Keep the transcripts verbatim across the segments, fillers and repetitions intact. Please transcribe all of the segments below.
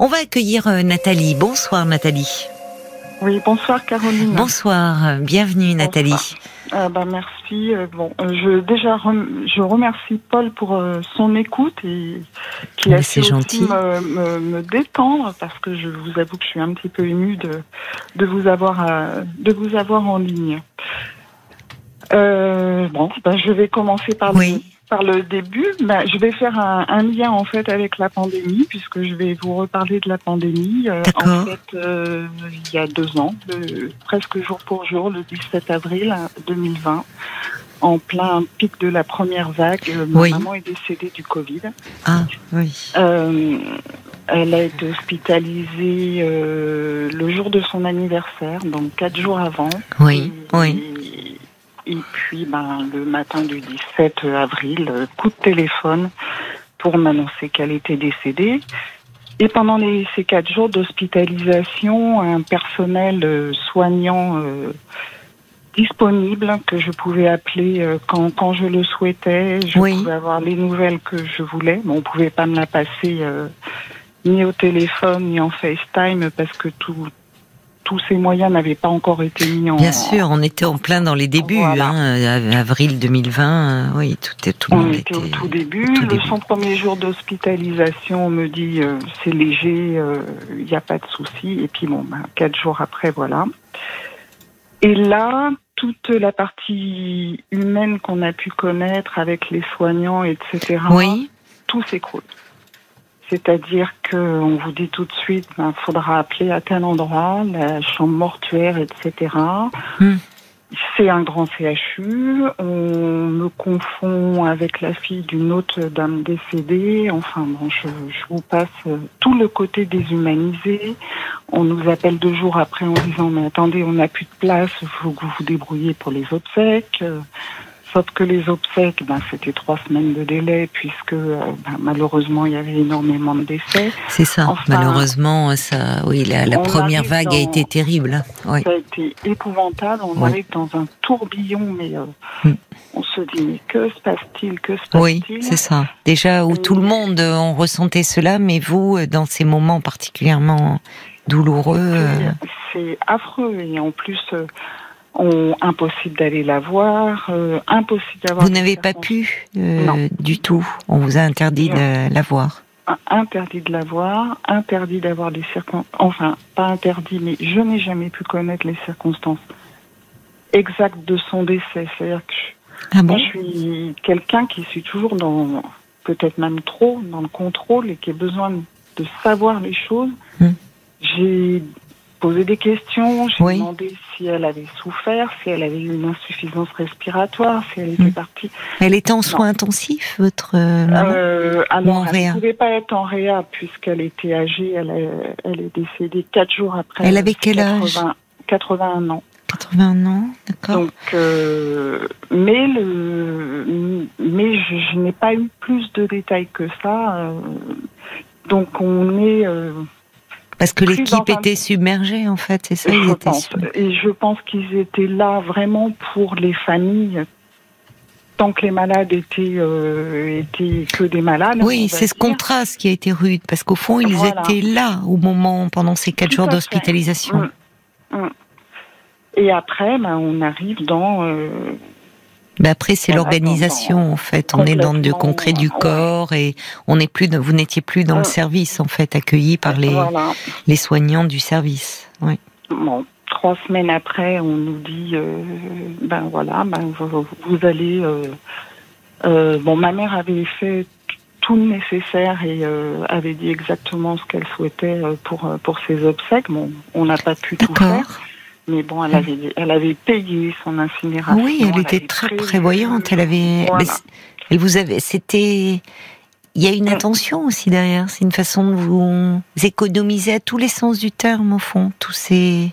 On va accueillir Nathalie. Bonsoir Nathalie. Oui, bonsoir Caroline. Bonsoir, bienvenue Nathalie. Bonsoir. Euh, bah, merci. Euh, bon, je, déjà, rem, je remercie Paul pour euh, son écoute et qui a fait aussi me, me, me détendre parce que je vous avoue que je suis un petit peu émue de, de, vous, avoir à, de vous avoir en ligne. Euh, bon, bah, je vais commencer par le... Oui. Par le début, bah, je vais faire un, un lien en fait avec la pandémie, puisque je vais vous reparler de la pandémie. Euh, en fait, euh, il y a deux ans, le, presque jour pour jour, le dix-sept avril deux mille vingt, en plein pic de la première vague, ma oui. maman est décédée du Covid. Ah oui. Euh, elle a été hospitalisée euh, le jour de son anniversaire, donc quatre jours avant. Oui, et, oui. Et puis, ben, le matin du dix-sept avril, coup de téléphone pour m'annoncer qu'elle était décédée. Et pendant les, ces quatre jours d'hospitalisation, un personnel soignant euh, disponible que je pouvais appeler euh, quand, quand je le souhaitais. Je oui. pouvais avoir les nouvelles que je voulais. Bon, on ne pouvait pas me la passer euh, ni au téléphone, ni en FaceTime, parce que tout... tous ces moyens n'avaient pas encore été mis en... Bien sûr, on était en plein dans les débuts, voilà. hein, avril deux mille vingt, oui, tout, tout le monde était... On était au tout début, tout le début. Son premier jour d'hospitalisation, on me dit, euh, c'est léger, il euh, n'y a pas de souci, et puis bon, bah, quatre jours après, voilà. Et là, toute la partie humaine qu'on a pu connaître avec les soignants, et cetera, oui. tout s'écroule. C'est-à-dire qu'on vous dit tout de suite, il ben, faudra appeler à tel endroit, la chambre mortuaire, et cetera. Mm. C'est un grand C H U, on me confond avec la fille d'une autre dame décédée. Enfin bon, je, je vous passe tout le côté déshumanisé. On nous appelle deux jours après en disant, mais attendez, on n'a plus de place, il faut que vous vous débrouillez pour les obsèques. Sauf que les obsèques, ben, c'était trois semaines de délai, puisque ben, malheureusement, il y avait énormément de décès. C'est ça, enfin, malheureusement, ça, oui, la, la première vague dans, a été terrible. Oui. Ça a été épouvantable, on oui. arrive dans un tourbillon, mais euh, mm. on se dit, mais que se passe-t-il, que se passe-t-il ? Oui, c'est ça, déjà où Et... tout le monde, on ressentait cela, mais vous, dans ces moments particulièrement douloureux... C'est, euh... c'est affreux, et en plus... Euh, On, impossible d'aller la voir, euh, impossible d'avoir... Vous n'avez pas pu euh, du tout, on vous a interdit non. de la voir. Interdit de la voir, interdit d'avoir les circonstances, enfin pas interdit, mais je n'ai jamais pu connaître les circonstances exactes de son décès. C'est-à-dire que ah bon moi, je suis quelqu'un qui suis toujours dans, peut-être même trop, dans le contrôle et qui a besoin de savoir les choses. Hum. J'ai... posé des questions, j'ai oui. demandé si elle avait souffert, si elle avait eu une insuffisance respiratoire, si elle était mmh. partie. Elle était en non. soins intensifs, votre maman euh, alors, elle réa. ne pouvait pas être en réa puisqu'elle était âgée, elle, a, elle est décédée quatre jours après. Elle avait quel quatre-vingts, âge quatre-vingt-un ans. quatre-vingt-un ans, d'accord. Donc, euh, mais le, mais je, je n'ai pas eu plus de détails que ça. Euh, donc on est... Euh, Parce que l'équipe était submergée, en fait, c'est ça, ils étaient submergés. Et je pense qu'ils étaient là vraiment pour les familles, tant que les malades étaient, euh, étaient que des malades. Oui, c'est ce contraste qui a été rude, parce qu'au fond, ils voilà. étaient là au moment, pendant ces quatre jours d'hospitalisation. Mmh. Mmh. Et après, bah, on arrive dans... Euh... Ben après, c'est voilà, l'organisation, en fait. On est dans le concret du corps et on n'est plus, vous n'étiez plus dans le service, en fait, accueilli par les, voilà. les soignants du service. Oui. Bon, trois semaines après, on nous dit, euh, ben voilà, ben vous, vous allez. Euh, euh, bon, ma mère avait fait tout le nécessaire et euh, avait dit exactement ce qu'elle souhaitait pour pour ses obsèques. Bon, on n'a pas pu tout faire. Mais bon, elle avait, elle avait payé son incinération. Oui, elle, elle était très prévoyante. Elle avait, voilà. elle vous avait, c'était, il y a une attention aussi derrière. C'est une façon de vous économiser à tous les sens du terme, au fond. Tous ces,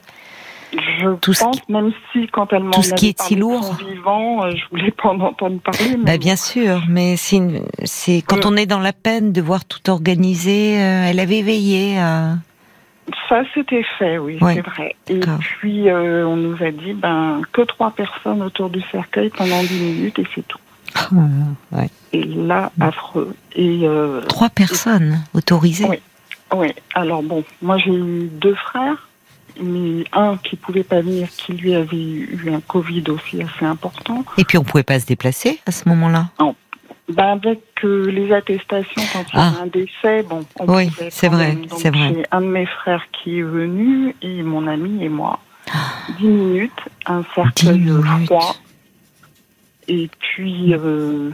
je tout pense, ce qui, même si quand elle m'en tout ce qui est si lourd, vivant, je voulais pas en entendre parler. Bah bien sûr, mais c'est, une, c'est quand euh, on est dans la peine de voir tout organiser. Euh, elle avait veillé à. Ça, c'était fait, oui, ouais. c'est vrai. Et D'accord. puis, euh, on nous a dit ben, que trois personnes autour du cercueil pendant dix minutes et c'est tout. Oh, ouais. Et là, affreux. Et, euh, trois personnes et... autorisées. Oui, Oui, alors bon, moi j'ai eu deux frères, mais un qui ne pouvait pas venir, qui lui avait eu un Covid aussi assez important. Et puis on ne pouvait pas se déplacer à ce moment-là? Non. Ben avec euh, les attestations, quand il y a ah. un décès, bon, on oui, pouvait c'est vrai, même. Donc, c'est vrai. J'ai un de mes frères qui est venu, et mon ami et moi. Dix minutes, un cercueil de froid. Et puis, euh,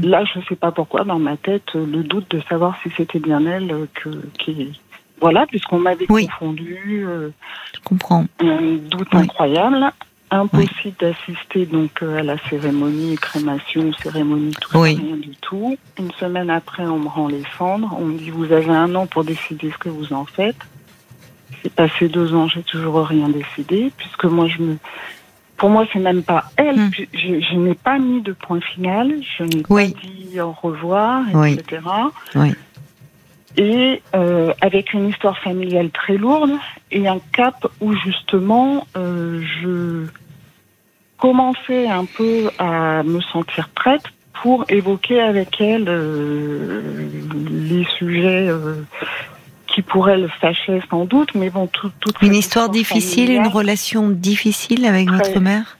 là, je ne sais pas pourquoi, dans ma tête, le doute de savoir si c'était bien elle que, qui... Voilà, puisqu'on m'avait oui. confondu. Euh, je comprends. Un doute oui. incroyable. Impossible oui. d'assister donc à la cérémonie, crémation, cérémonie, tout ça, oui. rien du tout. Une semaine après, on me rend les cendres. On me dit, vous avez un an pour décider ce que vous en faites. C'est passé deux ans, j'ai toujours rien décidé, puisque moi, je me... Pour moi, c'est même pas elle. Mmh. Je, je n'ai pas mis de point final, je n'ai oui. pas dit au revoir, oui. et cetera. Oui. Et euh, avec une histoire familiale très lourde et un cap où justement euh, je commençais un peu à me sentir prête pour évoquer avec elle euh, les sujets euh, qui pour elle fâchaient sans doute, mais bon, tout, toute une histoire, histoire difficile, une relation difficile avec très, votre mère,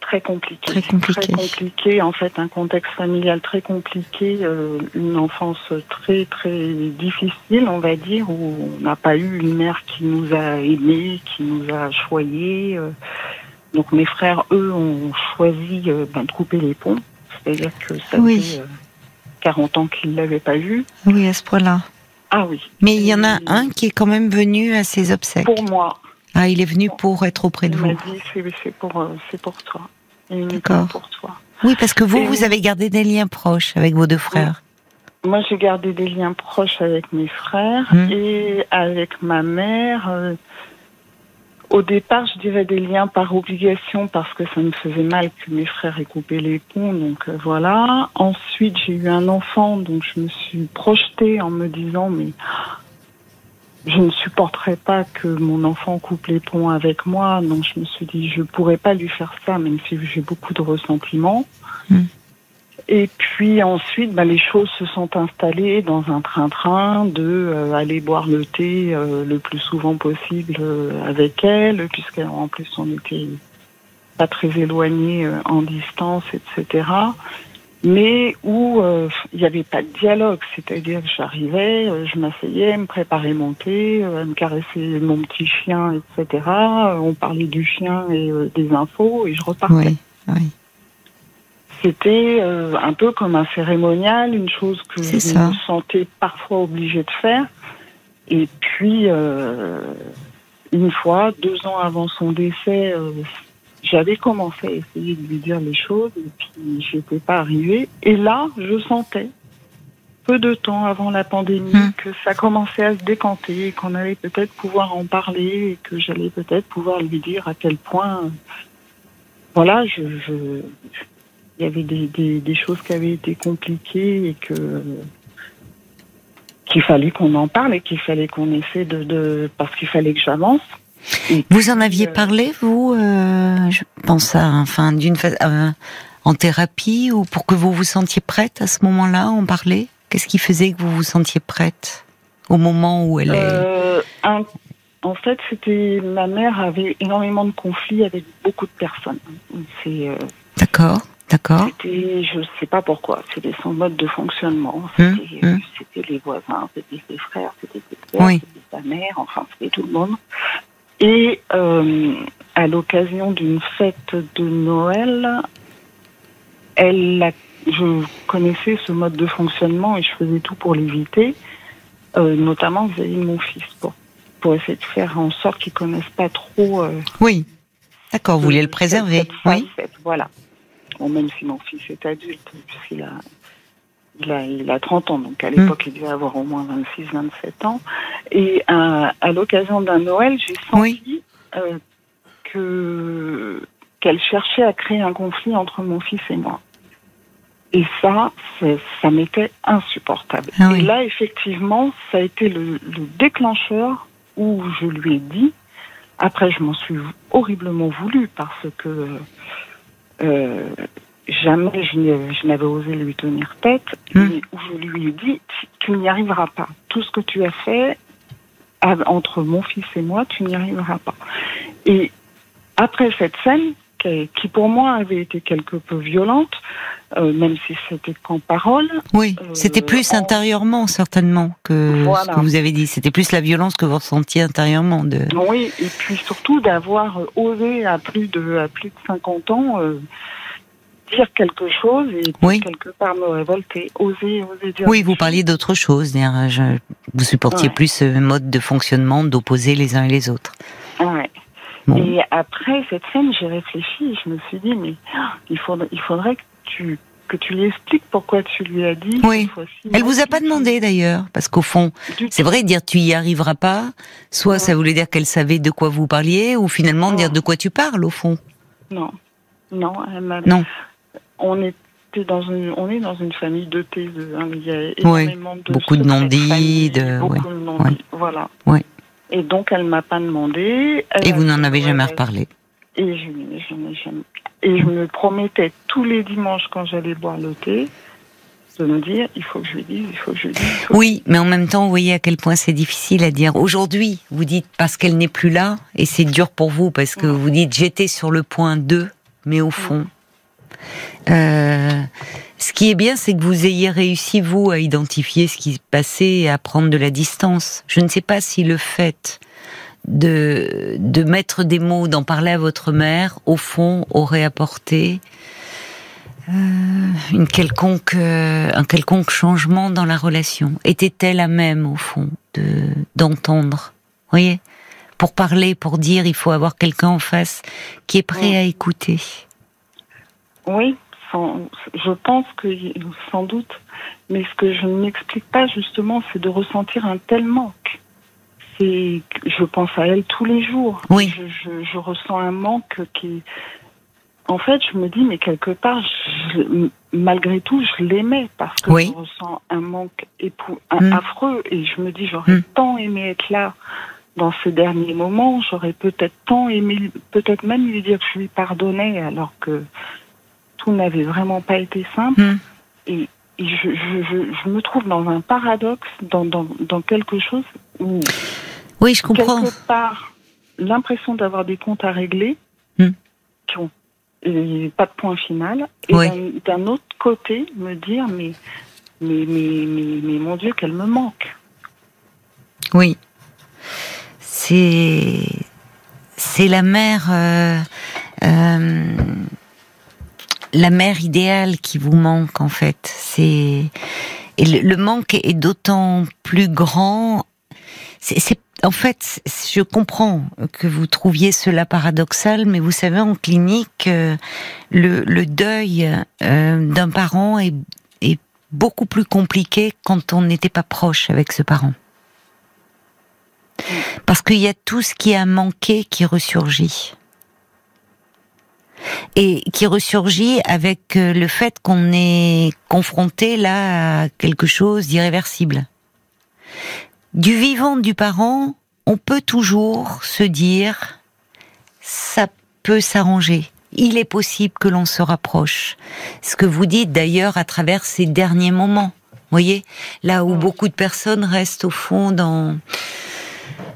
très compliquée, très compliquée, compliqué, en fait, un contexte familial très compliqué, euh, une enfance très très difficile, on va dire, où on n'a pas eu une mère qui nous a aimés, qui nous a choyés. Euh, donc mes frères, eux, ont choisi euh, ben, de couper les ponts, c'est-à-dire que ça oui. fait euh, quarante ans qu'ils l'avaient pas vu. Oui, à ce point-là. Ah oui. Mais il y en a un qui est quand même venu à ses obsèques. Pour moi. Ah, il est venu pour être auprès de il vous. Il m'a dit, c'est, c'est, pour, c'est pour toi. Il D'accord. Pour toi. Oui, parce que vous, et vous avez gardé des liens proches avec vos deux frères. Oui. Moi, j'ai gardé des liens proches avec mes frères hum. et avec ma mère. Euh, au départ, je dirais des liens par obligation, parce que ça me faisait mal que mes frères aient coupé les ponts, donc euh, voilà. Ensuite, j'ai eu un enfant, donc je me suis projetée en me disant, mais je ne supporterais pas que mon enfant coupe les ponts avec moi, donc je me suis dit, je pourrais pas lui faire ça, même si j'ai beaucoup de ressentiments. Mmh. Et puis ensuite, bah, les choses se sont installées dans un train-train de euh, aller boire le thé euh, le plus souvent possible euh, avec elle, puisqu'en plus on n'était pas très éloignés euh, en distance, et cetera. Mais où euh, il n'y avait pas de dialogue, c'est-à-dire que j'arrivais, euh, je m'asseyais, me préparais mon thé, euh, me caressais mon petit chien, et cetera. Euh, on parlait du chien et euh, des infos, et je repartais. Oui, oui. C'était euh, un peu comme un cérémonial, une chose que C'est je ça. me sentais parfois obligée de faire. Et puis, euh, une fois, deux ans avant son décès, euh, j'avais commencé à essayer de lui dire les choses, et puis je n'étais pas arrivée. Et là, je sentais, peu de temps avant la pandémie, mmh. que ça commençait à se décanter, et qu'on allait peut-être pouvoir en parler, et que j'allais peut-être pouvoir lui dire à quel point... Euh, voilà, je... je il y avait des, des, des choses qui avaient été compliquées et que, qu'il fallait qu'on en parle et qu'il fallait qu'on essaie de... de parce qu'il fallait que j'avance. Et vous puis, en aviez euh, parlé, vous euh, je pense à... Enfin, d'une euh, en thérapie ou pour que vous vous sentiez prête à ce moment-là, en parler ? Qu'est-ce qui faisait que vous vous sentiez prête au moment où elle est... Euh, un, en fait, c'était... Ma mère avait énormément de conflits avec beaucoup de personnes. C'est, euh, D'accord. D'accord. C'était, je ne sais pas pourquoi, c'était son mode de fonctionnement. C'était, mmh, mmh. c'était les voisins, c'était ses frères, c'était ses pères, oui. c'était sa mère, enfin, c'était tout le monde. Et euh, à l'occasion d'une fête de Noël, elle a, je connaissais ce mode de fonctionnement et je faisais tout pour l'éviter, euh, notamment vis-à-vis de mon fils, pour, pour essayer de faire en sorte qu'il ne connaisse pas trop... Euh, oui, d'accord, vous voulez le préserver. Cette, cette oui. Fête, voilà. Bon, même si mon fils est adulte, puisqu'il a, il a, il a trente ans, donc à l'époque, mmh. il devait avoir au moins vingt-six, vingt-sept ans. Et à, à l'occasion d'un Noël, j'ai senti oui. euh, que, qu'elle cherchait à créer un conflit entre mon fils et moi. Et ça, ça m'était insupportable. Ah oui. Et là, effectivement, ça a été le, le déclencheur où je lui ai dit, après je m'en suis horriblement voulu parce que... Euh, jamais je, je n'avais osé lui tenir tête, mmh. mais où je lui ai dit, tu n'y arriveras pas. Tout ce que tu as fait entre mon fils et moi, tu n'y arriveras pas. Et après cette scène, qui pour moi avait été quelque peu violente, euh, même si c'était qu'en parole. Oui, euh, c'était plus en... intérieurement certainement que voilà. ce que vous avez dit. C'était plus la violence que vous ressentiez intérieurement. De... Oui, et puis surtout d'avoir osé à plus de, à plus de cinquante ans euh, dire quelque chose et oui. quelque part me révolter. Oser, oser dire. Oui, vous chose. Parliez d'autre chose. Je... Vous supportiez ouais. plus ce mode de fonctionnement d'opposer les uns et les autres. Ouais. Bon. Et après cette scène, j'ai réfléchi, je me suis dit, mais il faudrait, il faudrait que tu, que tu lui expliques pourquoi tu lui as dit. Oui. Elle vous a pas demandé d'ailleurs, parce qu'au fond, c'est vrai, dire tu y arriveras pas, soit non. ça voulait dire qu'elle savait de quoi vous parliez, ou finalement non. dire de quoi tu parles au fond. Non, non, elle m'a... non. On est Dans une, on est dans une famille de taiseux, hein. Il y a énormément oui. de beaucoup de non-dits, de... beaucoup ouais. de non-dits, ouais. voilà. Ouais. Et donc elle m'a pas demandé. Et vous n'en avez jamais reparlé. Et je, je, je, et je me promettais tous les dimanches quand j'allais boire le thé de me dire il faut que je lui dise, il faut que je lui dise. Oui, mais en même temps, vous voyez à quel point c'est difficile à dire. Aujourd'hui, vous dites parce qu'elle n'est plus là, et c'est dur pour vous parce que vous dites j'étais sur le point de, mais au fond. Euh, ce qui est bien, c'est que vous ayez réussi, vous, à identifier ce qui se passait et à prendre de la distance. Je ne sais pas si le fait de, de mettre des mots, d'en parler à votre mère, au fond, aurait apporté euh, une quelconque, euh, un quelconque changement dans la relation. Était-elle à même, au fond, de, d'entendre ? Vous voyez ? Pour parler, pour dire, il faut avoir quelqu'un en face qui est prêt à écouter. Oui, sans, je pense que, sans doute, mais ce que je n'explique pas justement, c'est de ressentir un tel manque. C'est, je pense à elle tous les jours. Oui. Je, je, je ressens un manque qui... En fait, je me dis, mais quelque part, je, malgré tout, je l'aimais, parce que oui. je ressens un manque épou- mmh. affreux, et je me dis, j'aurais mmh. tant aimé être là dans ces derniers moments, j'aurais peut-être tant aimé, peut-être même lui dire que je lui pardonnais, alors que... tout n'avait vraiment pas été simple, mmh. et, et je, je, je, je me trouve dans un paradoxe, dans, dans, dans quelque chose où, oui, je comprends. Quelque part, l'impression d'avoir des comptes à régler, mmh. qui ont et pas de point final, et oui. d'un, d'un autre côté, me dire, mais, mais, mais, mais, mais mon Dieu, qu'elle me manque. Oui. C'est, c'est la mère... Euh, euh... la mère idéale qui vous manque en fait, c'est et le, le manque est d'autant plus grand. C'est, c'est en fait, je comprends que vous trouviez cela paradoxal, mais vous savez en clinique, euh, le, le deuil euh, d'un parent est, est beaucoup plus compliqué quand on n'était pas proche avec ce parent, parce qu'il y a tout ce qui a manqué qui ressurgit. Et qui ressurgit avec le fait qu'on est confronté là à quelque chose d'irréversible. Du vivant du parent, on peut toujours se dire « ça peut s'arranger ». Il est possible que l'on se rapproche. Ce que vous dites d'ailleurs à travers ces derniers moments. Vous voyez, là où beaucoup de personnes restent au fond dans...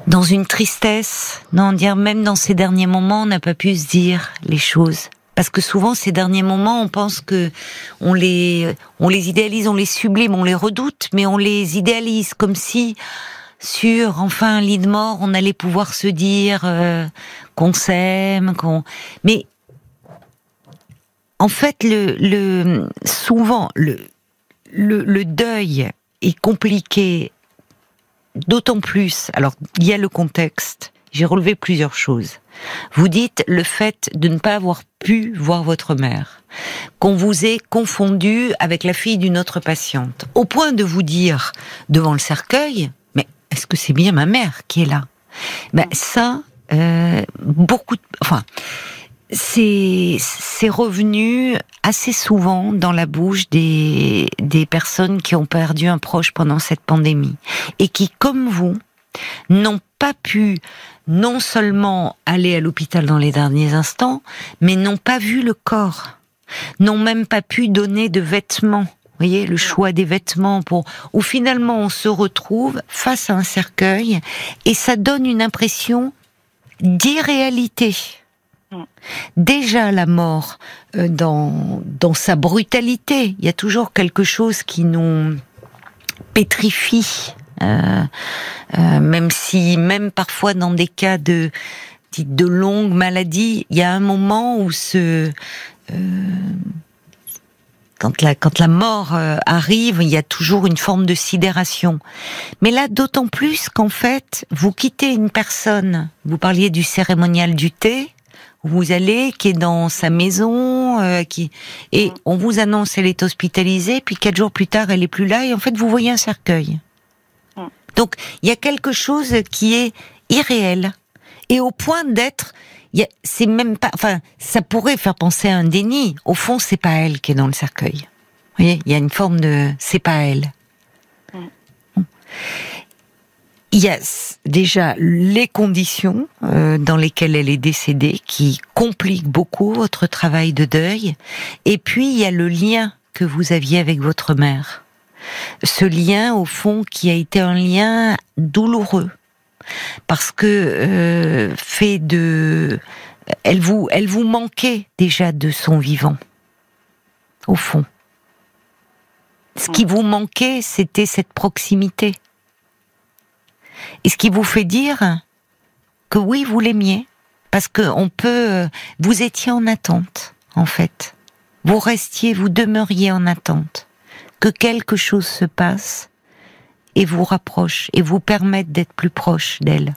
dans une tristesse, dans dire même dans ces derniers moments, on n'a pas pu se dire les choses, parce que souvent ces derniers moments, on pense que on les on les idéalise, on les sublime, on les redoute, mais on les idéalise comme si sur enfin un lit de mort, on allait pouvoir se dire euh, qu'on s'aime, qu'on mais en fait le le souvent le le, le deuil est compliqué. D'autant plus, alors il y a le contexte, j'ai relevé plusieurs choses. Vous dites le fait de ne pas avoir pu voir votre mère, qu'on vous ait confondu avec la fille d'une autre patiente, au point de vous dire devant le cercueil, mais est-ce que c'est bien ma mère qui est là ? Ben ça, euh, beaucoup de... Enfin, c'est, c'est revenu assez souvent dans la bouche des, des personnes qui ont perdu un proche pendant cette pandémie et qui, comme vous, n'ont pas pu non seulement aller à l'hôpital dans les derniers instants, mais n'ont pas vu le corps. n'ont même pas pu donner de vêtements. Vous voyez, le choix des vêtements, pour où finalement on se retrouve face à un cercueil et ça donne une impression d'irréalité. Déjà la mort, euh, dans, dans sa brutalité, il y a toujours quelque chose qui nous pétrifie, euh, euh, même si, même parfois dans des cas de, de longues maladies, il y a un moment où ce... Euh, Quand la, quand la mort arrive, il y a toujours une forme de sidération. Mais là, d'autant plus qu'en fait, vous quittez une personne. Vous parliez du cérémonial du thé, où vous allez, qui est dans sa maison, euh, qui et on vous annonce elle est hospitalisée, puis quatre jours plus tard, elle est plus là, et en fait, vous voyez un cercueil. Donc, il y a quelque chose qui est irréel. Et au point d'être... C'est même pas, enfin, ça pourrait faire penser à un déni. Au fond, c'est pas elle qui est dans le cercueil. Vous voyez, il y a une forme de, c'est pas elle. Mm. Il y a déjà les conditions euh, dans lesquelles elle est décédée qui compliquent beaucoup votre travail de deuil. Et puis, il y a le lien que vous aviez avec votre mère. Ce lien, au fond, qui a été un lien douloureux. Parce que euh, fait de, elle vous, elle vous manquait déjà de son vivant, au fond. Ce qui vous manquait, c'était cette proximité. Et ce qui vous fait dire que oui, vous l'aimiez, parce que on peut, vous étiez en attente, en fait. Vous restiez, vous demeuriez en attente que quelque chose se passe. Et vous rapproche, et vous permettent d'être plus proche d'elle.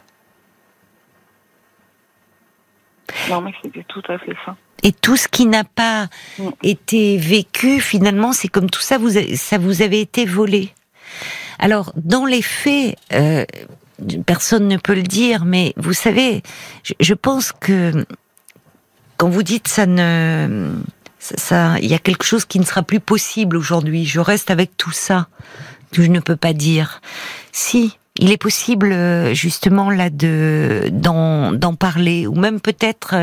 Non, mais c'était tout à fait ça. Et tout ce qui n'a pas mmh. été vécu, finalement, c'est comme tout ça, vous a, ça vous avait été volé. Alors, dans les faits, euh, personne ne peut le dire, mais vous savez, je, je pense que quand vous dites ça ne... ça, il y a quelque chose qui ne sera plus possible aujourd'hui, je reste avec tout ça. Que je ne peux pas dire. Si, il est possible justement là de d'en, d'en parler, ou même peut-être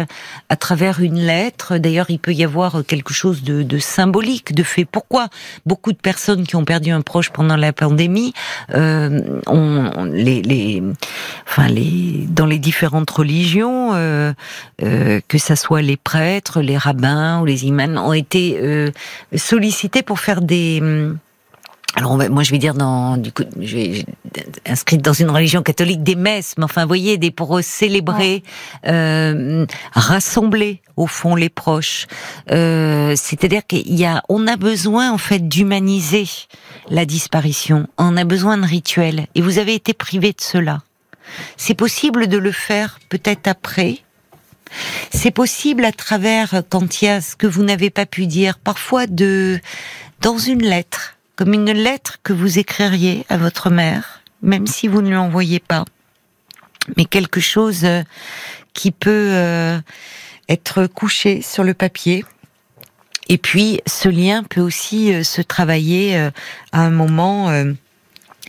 à travers une lettre. D'ailleurs, il peut y avoir quelque chose de, de symbolique, de fait. Pourquoi beaucoup de personnes qui ont perdu un proche pendant la pandémie, euh, on, on les, les, enfin les, dans les différentes religions, euh, euh, que ça soit les prêtres, les rabbins ou les imams, ont été euh, sollicités pour faire des Alors, moi, je vais dire dans, du coup, j'ai inscrite dans une religion catholique des messes, mais enfin, vous voyez, des pour célébrer, ouais. euh, rassembler, au fond, les proches. Euh, c'est-à-dire qu'il y a, on a besoin, en fait, d'humaniser la disparition. On a besoin de rituels. Et vous avez été privé de cela. C'est possible de le faire, peut-être après. C'est possible à travers, quand il y a ce que vous n'avez pas pu dire, parfois de, dans une lettre. Comme une lettre que vous écririez à votre mère, même si vous ne lui envoyez pas, mais quelque chose qui peut euh, être couché sur le papier. Et puis, ce lien peut aussi euh, se travailler euh, à un moment, euh,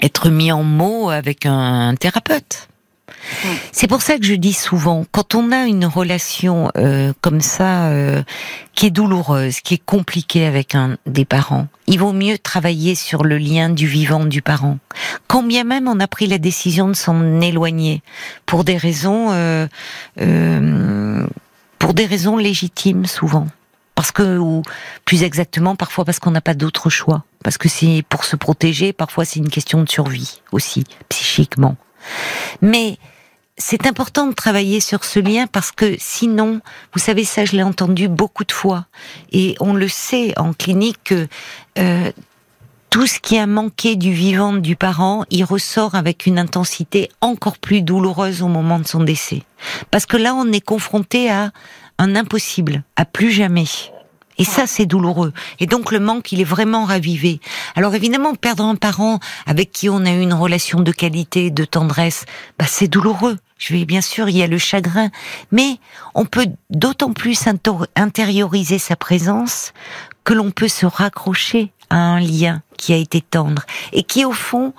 être mis en mots avec un, un thérapeute. Mmh. C'est pour ça que je dis souvent, quand on a une relation euh, comme ça, euh, qui est douloureuse, qui est compliquée avec un des parents, il vaut mieux travailler sur le lien du vivant du parent. Quand bien même on a pris la décision de s'en éloigner pour des raisons, euh, euh, pour des raisons légitimes souvent, parce que ou plus exactement parfois parce qu'on n'a pas d'autre choix, parce que c'est pour se protéger, parfois c'est une question de survie aussi psychiquement. Mais c'est important de travailler sur ce lien parce que sinon, vous savez ça, je l'ai entendu beaucoup de fois et on le sait en clinique que euh, tout ce qui a manqué du vivant du parent, il ressort avec une intensité encore plus douloureuse au moment de son décès. Parce que là, on est confronté à un impossible, à plus jamais. Et ça, c'est douloureux. Et donc, le manque, il est vraiment ravivé. Alors, évidemment, perdre un parent avec qui on a eu une relation de qualité, de tendresse, bah, c'est douloureux. Je vais, bien sûr, il y a le chagrin. Mais on peut d'autant plus intérioriser sa présence que l'on peut se raccrocher à un lien qui a été tendre et qui, au fond,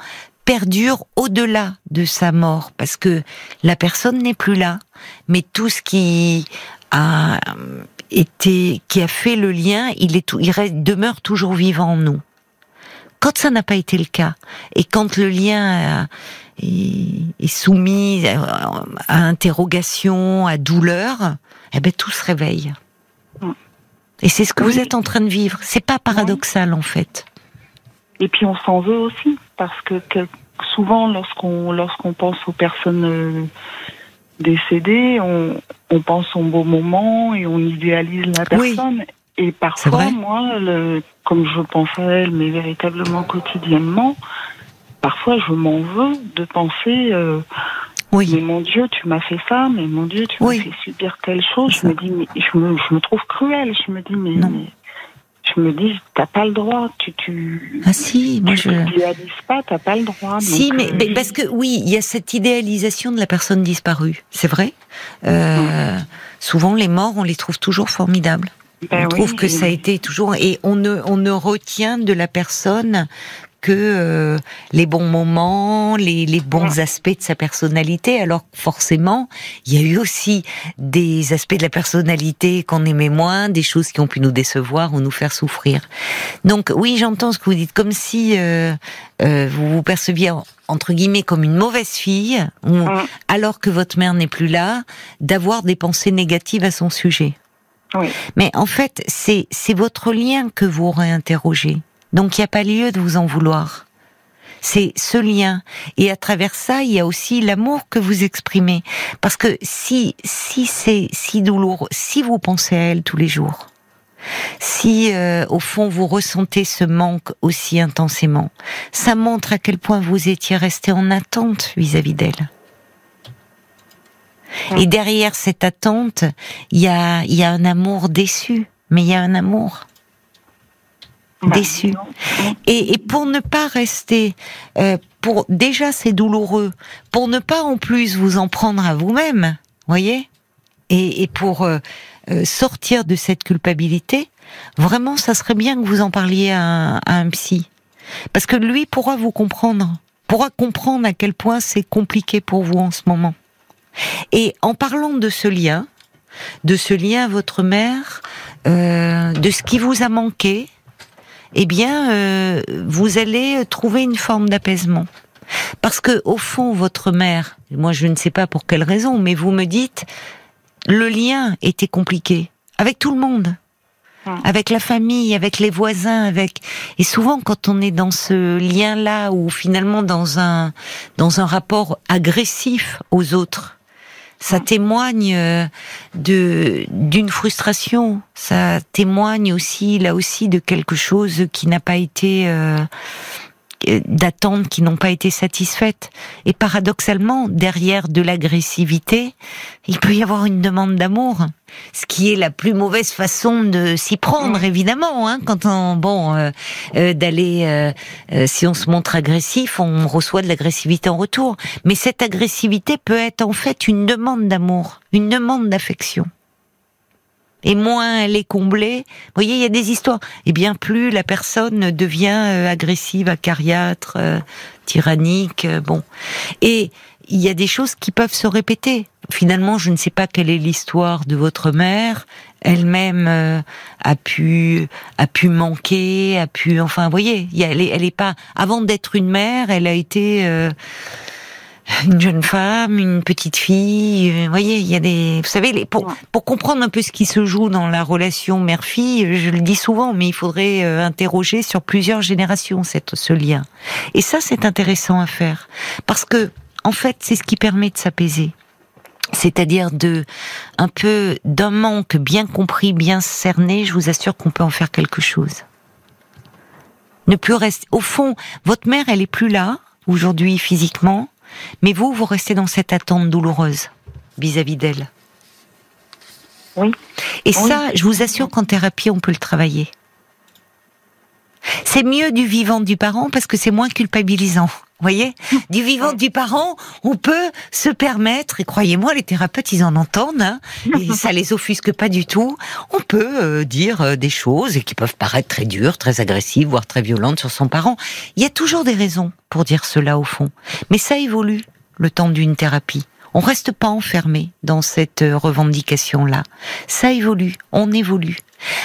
perdure au-delà de sa mort. Parce que la personne n'est plus là, mais tout ce qui a été, qui a fait le lien, il, est, il reste, demeure toujours vivant en nous. Quand ça n'a pas été le cas, et quand le lien est soumis à interrogation, à douleur, eh ben tout se réveille. Oui. Et c'est ce que oui. vous êtes en train de vivre. C'est pas paradoxal, oui. en fait. Et puis on s'en veut aussi, parce que, que souvent, lorsqu'on, lorsqu'on pense aux personnes décédées, on, on pense au beau moment et on idéalise la personne. Oui. Et parfois, moi, le, comme je pense à elle, mais véritablement quotidiennement, parfois je m'en veux de penser euh, oui. mais mon Dieu, tu m'as fait ça, mais mon Dieu, tu oui. m'as fait subir telle chose. Je me dis, mais je me, je me trouve cruelle. Je me dis, mais, mais je me dis, t'as pas le droit. Tu, tu, ah si, tu, moi tu je. Tu idéalises pas, t'as pas le droit. Si, donc, mais, euh, mais parce que oui, il y a cette idéalisation de la personne disparue. C'est vrai. Euh, oui. Souvent, les morts, on les trouve toujours formidables. Ben on oui, trouve que oui. ça a été toujours... Et on ne, on ne retient de la personne que euh, les bons moments, les, les bons ouais. aspects de sa personnalité, alors que forcément, il y a eu aussi des aspects de la personnalité qu'on aimait moins, des choses qui ont pu nous décevoir ou nous faire souffrir. Donc oui, j'entends ce que vous dites, comme si euh, euh, vous vous perceviez... entre guillemets, comme une mauvaise fille, ou, ouais. alors que votre mère n'est plus là, d'avoir des pensées négatives à son sujet. Oui. Mais en fait, c'est, c'est votre lien que vous réinterrogez. Donc, il n'y a pas lieu de vous en vouloir. C'est ce lien. Et à travers ça, il y a aussi l'amour que vous exprimez. Parce que si, si c'est si douloureux, si vous pensez à elle tous les jours, si, euh, au fond, vous ressentez ce manque aussi intensément, ça montre à quel point vous étiez resté en attente vis-à-vis d'elle. Et derrière cette attente, il y a, y a un amour déçu, mais il y a un amour bah, déçu. Non, non. Et, et pour ne pas rester, euh, pour déjà c'est douloureux, pour ne pas en plus vous en prendre à vous-même, voyez, et, et pour euh, sortir de cette culpabilité, vraiment ça serait bien que vous en parliez à un, à un psy, parce que lui pourra vous comprendre, pourra comprendre à quel point c'est compliqué pour vous en ce moment. Et en parlant de ce lien, de ce lien à votre mère, euh, de ce qui vous a manqué, eh bien, euh, vous allez trouver une forme d'apaisement. Parce que, au fond, votre mère, moi je ne sais pas pour quelle raison, mais vous me dites, le lien était compliqué, avec tout le monde. Avec la famille, avec les voisins, avec... Et souvent, quand on est dans ce lien-là, ou finalement dans un, dans un rapport agressif aux autres, ça témoigne de, d'une frustration, ça témoigne aussi, là aussi, de quelque chose qui n'a pas été, euh, d'attentes qui n'ont pas été satisfaites. Et paradoxalement, derrière de l'agressivité, il peut y avoir une demande d'amour. Ce qui est la plus mauvaise façon de s'y prendre, évidemment, hein, quand on, bon, euh, euh, d'aller, euh, euh, si on se montre agressif, on reçoit de l'agressivité en retour. Mais cette agressivité peut être en fait une demande d'amour, une demande d'affection. Et moins elle est comblée, vous voyez, il y a des histoires. Et bien plus la personne devient euh, agressive, acariâtre, euh, tyrannique, euh, bon. Et il y a des choses qui peuvent se répéter. Finalement, je ne sais pas quelle est l'histoire de votre mère. Elle-même euh, a pu, a pu manquer, a pu, enfin, vous voyez, y a, elle, est, elle est pas. Avant d'être une mère, elle a été. Euh, Une jeune femme, une petite fille, vous voyez, il y a des... Vous savez, les... pour, pour comprendre un peu ce qui se joue dans la relation mère-fille, je le dis souvent, mais il faudrait interroger sur plusieurs générations cette, ce lien. Et ça, c'est intéressant à faire. Parce que, en fait, c'est ce qui permet de s'apaiser. C'est-à-dire de, un peu, d'un manque bien compris, bien cerné, je vous assure qu'on peut en faire quelque chose. Ne plus rester... Au fond, votre mère, elle est plus là, aujourd'hui, physiquement, mais vous, vous restez dans cette attente douloureuse vis-à-vis d'elle. Oui. Et oui. ça, je vous assure qu'en thérapie, on peut le travailler. C'est mieux du vivant du parent parce que c'est moins culpabilisant. Vous voyez ? Du vivant du parent, on peut se permettre, et croyez-moi, les thérapeutes, ils en entendent, hein, et ça les offusque pas du tout, on peut euh, dire euh, des choses qui peuvent paraître très dures, très agressives, voire très violentes sur son parent. Il y a toujours des raisons pour dire cela, au fond. Mais ça évolue, le temps d'une thérapie. On reste pas enfermé dans cette revendication-là. Ça évolue, on évolue.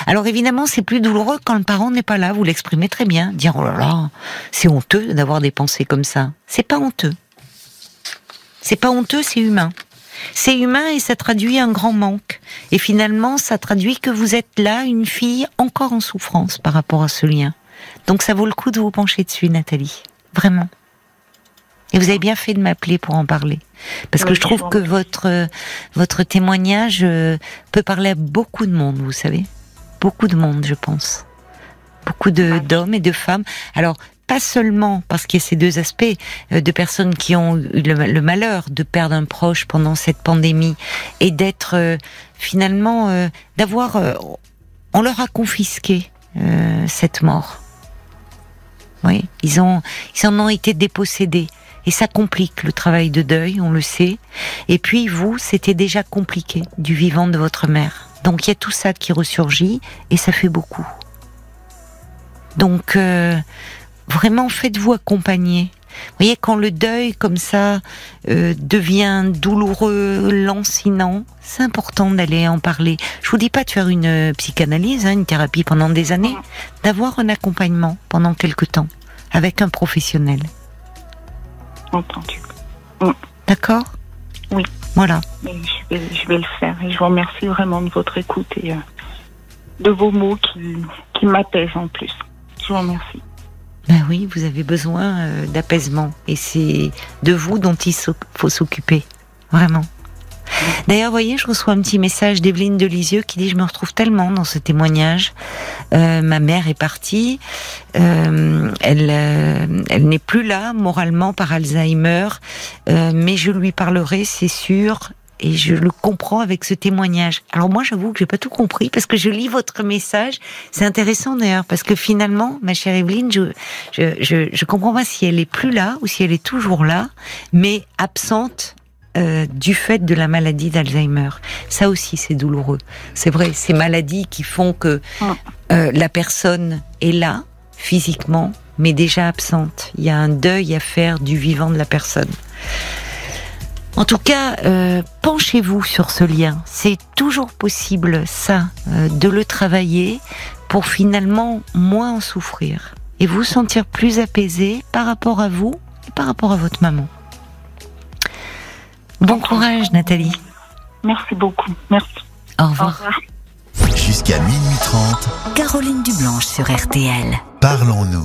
Alors évidemment, c'est plus douloureux quand le parent n'est pas là, vous l'exprimez très bien. Dire, oh là là, c'est honteux d'avoir des pensées comme ça. C'est pas honteux. C'est pas honteux, c'est humain. C'est humain et ça traduit un grand manque. Et finalement, ça traduit que vous êtes là, une fille encore en souffrance par rapport à ce lien. Donc ça vaut le coup de vous pencher dessus, Nathalie. Vraiment. Et vous avez bien fait de m'appeler pour en parler. Parce oui, que je trouve que votre, votre témoignage peut parler à beaucoup de monde, vous savez. Beaucoup de monde, je pense. Beaucoup de, d'hommes et de femmes. Alors, pas seulement parce qu'il y a ces deux aspects de personnes qui ont eu le, le malheur de perdre un proche pendant cette pandémie et d'être euh, finalement, euh, d'avoir... Euh, on leur a confisqué euh, cette mort. Oui, ils, ont, ils en ont été dépossédés. Et ça complique le travail de deuil, on le sait. Et puis vous, c'était déjà compliqué du vivant de votre mère. Donc il y a tout ça qui ressurgit et ça fait beaucoup. Donc euh, vraiment faites-vous accompagner. Vous voyez, quand le deuil comme ça euh, devient douloureux, lancinant, c'est important d'aller en parler. Je vous dis pas de faire une psychanalyse, hein, une thérapie pendant des années, d'avoir un accompagnement pendant quelque temps avec un professionnel. Entendu. Oui. D'accord ? Oui. Voilà. Et je, vais, je vais le faire et je vous remercie vraiment de votre écoute et euh, de vos mots qui, qui m'apaisent en plus. Je vous remercie. Ben oui, vous avez besoin euh, d'apaisement et c'est de vous dont il faut s'occuper. Vraiment. Oui. D'ailleurs, vous voyez, je reçois un petit message d'Evelyne Delisieux qui dit « Je me retrouve tellement dans ce témoignage. Euh, ma mère est partie. » Euh, elle, euh, elle n'est plus là moralement par Alzheimer, euh, mais je lui parlerai, c'est sûr, et je le comprends avec ce témoignage. Alors moi, j'avoue que j'ai pas tout compris parce que je lis votre message. C'est intéressant d'ailleurs parce que finalement, ma chère Evelyne, je je je, je comprends pas si elle est plus là ou si elle est toujours là, mais absente. Euh, du fait de la maladie d'Alzheimer. Ça aussi, c'est douloureux. C'est vrai, ces maladies qui font que euh, la personne est là, physiquement, mais déjà absente. Il y a un deuil à faire du vivant de la personne. En tout cas, euh, penchez-vous sur ce lien. C'est toujours possible, ça, euh, de le travailler pour finalement moins en souffrir et vous sentir plus apaisé par rapport à vous et par rapport à votre maman. Bon courage, Nathalie. Merci beaucoup. Merci. Au revoir. Au revoir. Jusqu'à minuit trente, Caroline Dublanche sur R T L. Parlons-nous.